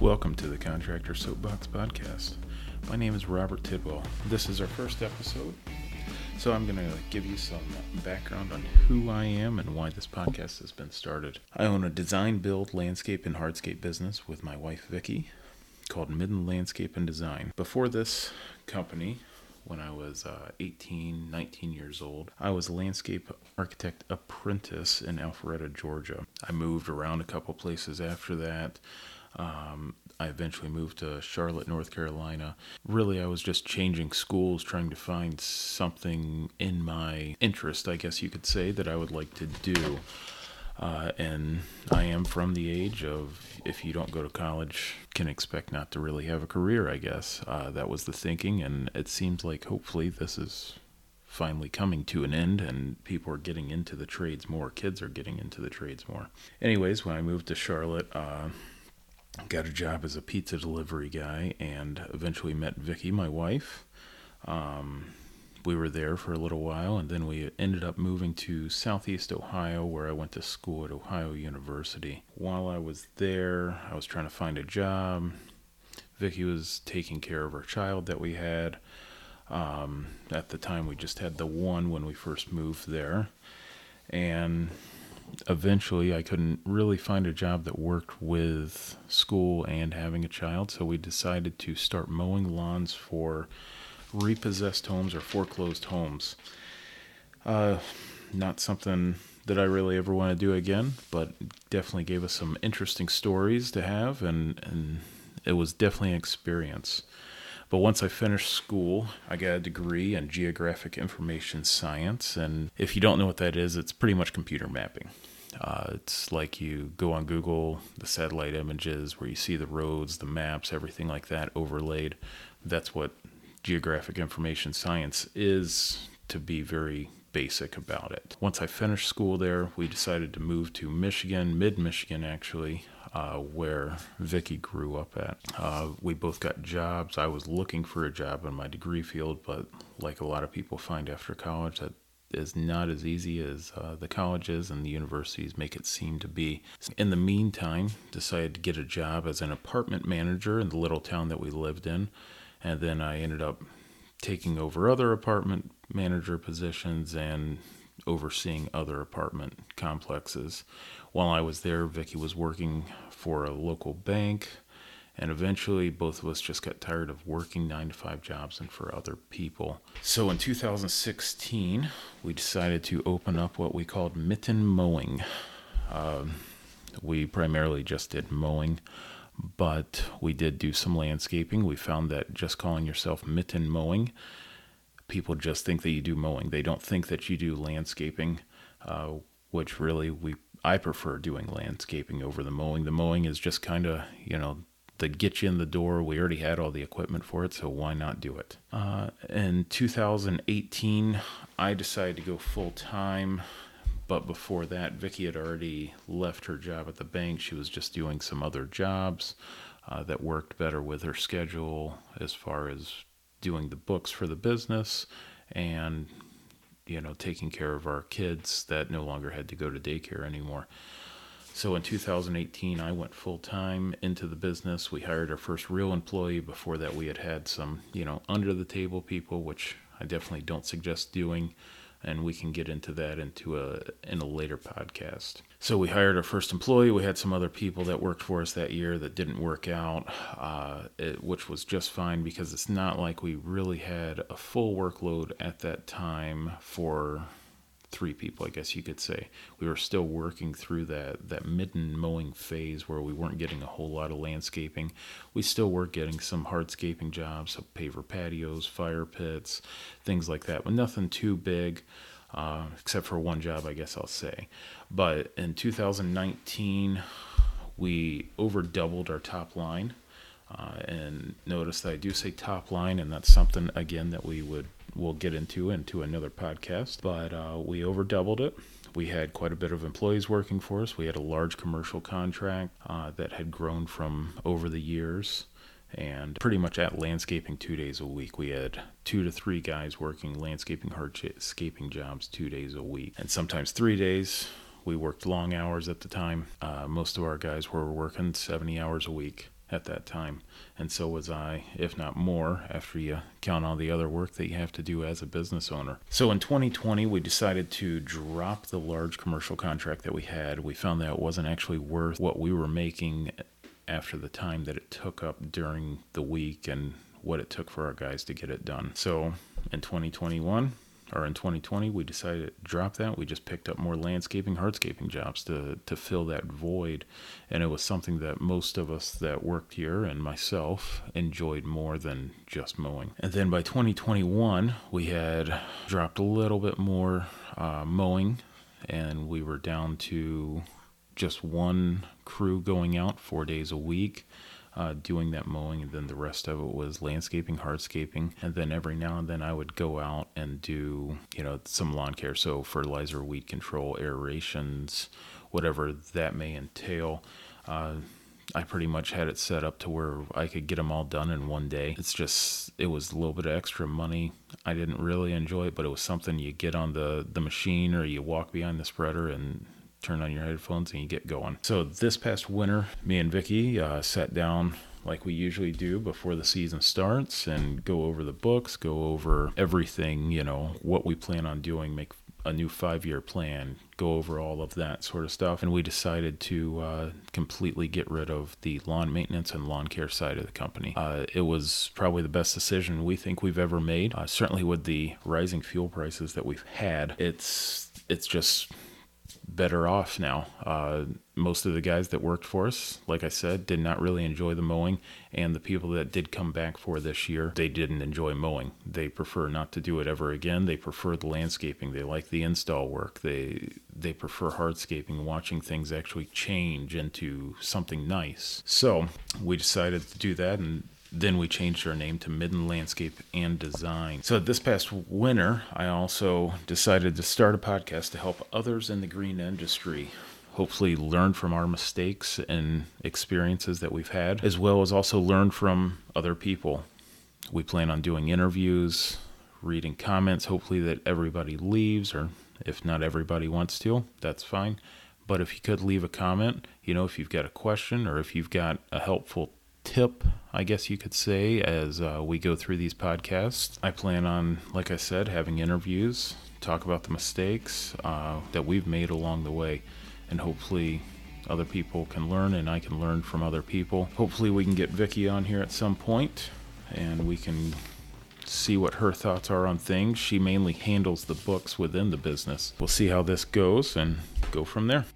Welcome to the Contractor Soapbox podcast. My name is Robert Tidwell. This is our first episode, so I'm going to give you some background on who I am and why this podcast has been started. I own a design, build, landscape, and hardscape business with my wife Vicky called Mitten Landscape and Design. Before this company, when I was 19 years old, I was a landscape architect apprentice in Alpharetta, Georgia. I moved around a couple places after that. I eventually moved to Charlotte, North Carolina. Really, I was just changing schools, trying to find something in my interest, I guess you could say, that I would like to do. And I am from the age of, if you don't go to college, can expect not to really have a career, I guess. That was the thinking, and it seems like hopefully this is finally coming to an end and people are getting into the trades more. Kids are getting into the trades more. Anyways, when I moved to Charlotte, got a job as a pizza delivery guy and eventually met Vicky, my wife. We were there for a little while, and then we ended up moving to Southeast Ohio, where I went to school at Ohio University. While I was there, I was trying to find a job. Vicky was taking care of our child that we had. At the time, we just had the one when we first moved there. And eventually, I couldn't really find a job that worked with school and having a child, so we decided to start mowing lawns for repossessed homes or foreclosed homes. Not something that I really ever want to do again, but definitely gave us some interesting stories to have, and it was definitely an experience. But once I finished school, I got a degree in geographic information science, and if you don't know what that is, it's pretty much computer mapping. It's like you go on Google, the satellite images, where you see the roads, the maps, everything like that overlaid. That's what geographic information science is, to be very basic about it. Once I finished school there, we decided to move to Michigan, mid-Michigan actually, where Vicky grew up at. We both got jobs. I was looking for a job in my degree field, but like a lot of people find after college, that is not as easy as the colleges and the universities make it seem to be. In the meantime, decided to get a job as an apartment manager in the little town that we lived in. And then I ended up taking over other apartment manager positions and overseeing other apartment complexes. While I was there, Vicky was working for a local bank, and eventually both of us just got tired of working 9-to-5 jobs and for other people. So in 2016, we decided to open up what we called Mitten Mowing. We primarily just did mowing, but we did do some landscaping. We found that just calling yourself Mitten Mowing, people just think that you do mowing. They don't think that you do landscaping, which really I prefer doing landscaping over the mowing. The mowing is just kind of, the get you in the door. We already had all the equipment for it, so why not do it? In 2018, I decided to go full-time. But before that, Vicky had already left her job at the bank. She was just doing some other jobs that worked better with her schedule as far as doing the books for the business and, taking care of our kids that no longer had to go to daycare anymore. So in 2018, I went full-time into the business. We hired our first real employee. Before that, we had some, under-the-table people, which I definitely don't suggest doing. And we can get into that in a later podcast. So we hired our first employee. We had some other people that worked for us that year that didn't work out, which was just fine because it's not like we really had a full workload at that time for three people, I guess you could say. We were still working through that mitten mowing phase where we weren't getting a whole lot of landscaping. We still were getting some hardscaping jobs, some paver patios, fire pits, things like that, but nothing too big, except for one job, I guess I'll say. But in 2019, we over doubled our top line. And notice that I do say top line, and that's something, again, that we'll get into another podcast. But we over doubled it. We had quite a bit of employees working for us. We had a large commercial contract that had grown from over the years, and pretty much at landscaping 2 days a week. We had 2 to 3 guys working landscaping, hardscaping jobs 2 days a week, and sometimes 3 days. We worked long hours at the time. Most of our guys were working 70 hours a week. at that time. And so was I, if not more, after you count all the other work that you have to do as a business owner. So in 2020, we decided to drop the large commercial contract that we had. We found that it wasn't actually worth what we were making after the time that it took up during the week and what it took for our guys to get it done. So in 2020, we decided to drop that. We just picked up more landscaping, hardscaping jobs to fill that void. And it was something that most of us that worked here and myself enjoyed more than just mowing. And then by 2021, we had dropped a little bit more mowing, and we were down to just one crew going out 4 days a week. Doing that mowing, and then the rest of it was landscaping, hardscaping, and then every now and then I would go out and do, some lawn care, so fertilizer, weed control, aerations, whatever that may entail. I pretty much had it set up to where I could get them all done in one day. It was a little bit of extra money. I didn't really enjoy it, but it was something you get on the machine, or you walk behind the spreader and turn on your headphones and you get going. So this past winter, me and Vicky sat down like we usually do before the season starts and go over the books, go over everything, what we plan on doing, make a new 5-year plan, go over all of that sort of stuff. And we decided to completely get rid of the lawn maintenance and lawn care side of the company. It was probably the best decision we think we've ever made. Certainly with the rising fuel prices that we've had, it's just better off now. Most of the guys that worked for us, like I said, did not really enjoy the mowing, and the people that did come back for this year, they didn't enjoy mowing. They prefer not to do it ever again. They prefer the landscaping. They like the install work. They prefer hardscaping, watching things actually change into something nice. So we decided to do that, and then we changed our name to Mitten Landscape and Design. So this past winter, I also decided to start a podcast to help others in the green industry hopefully learn from our mistakes and experiences that we've had, as well as also learn from other people. We plan on doing interviews, reading comments, hopefully that everybody leaves, or if not everybody wants to, that's fine. But if you could leave a comment, if you've got a question or if you've got a helpful tip, I guess you could say, as we go through these podcasts. I plan on, like I said, having interviews, talk about the mistakes that we've made along the way, and hopefully other people can learn and I can learn from other people. Hopefully we can get Vicky on here at some point and we can see what her thoughts are on things. She mainly handles the books within the business. We'll see how this goes and go from there.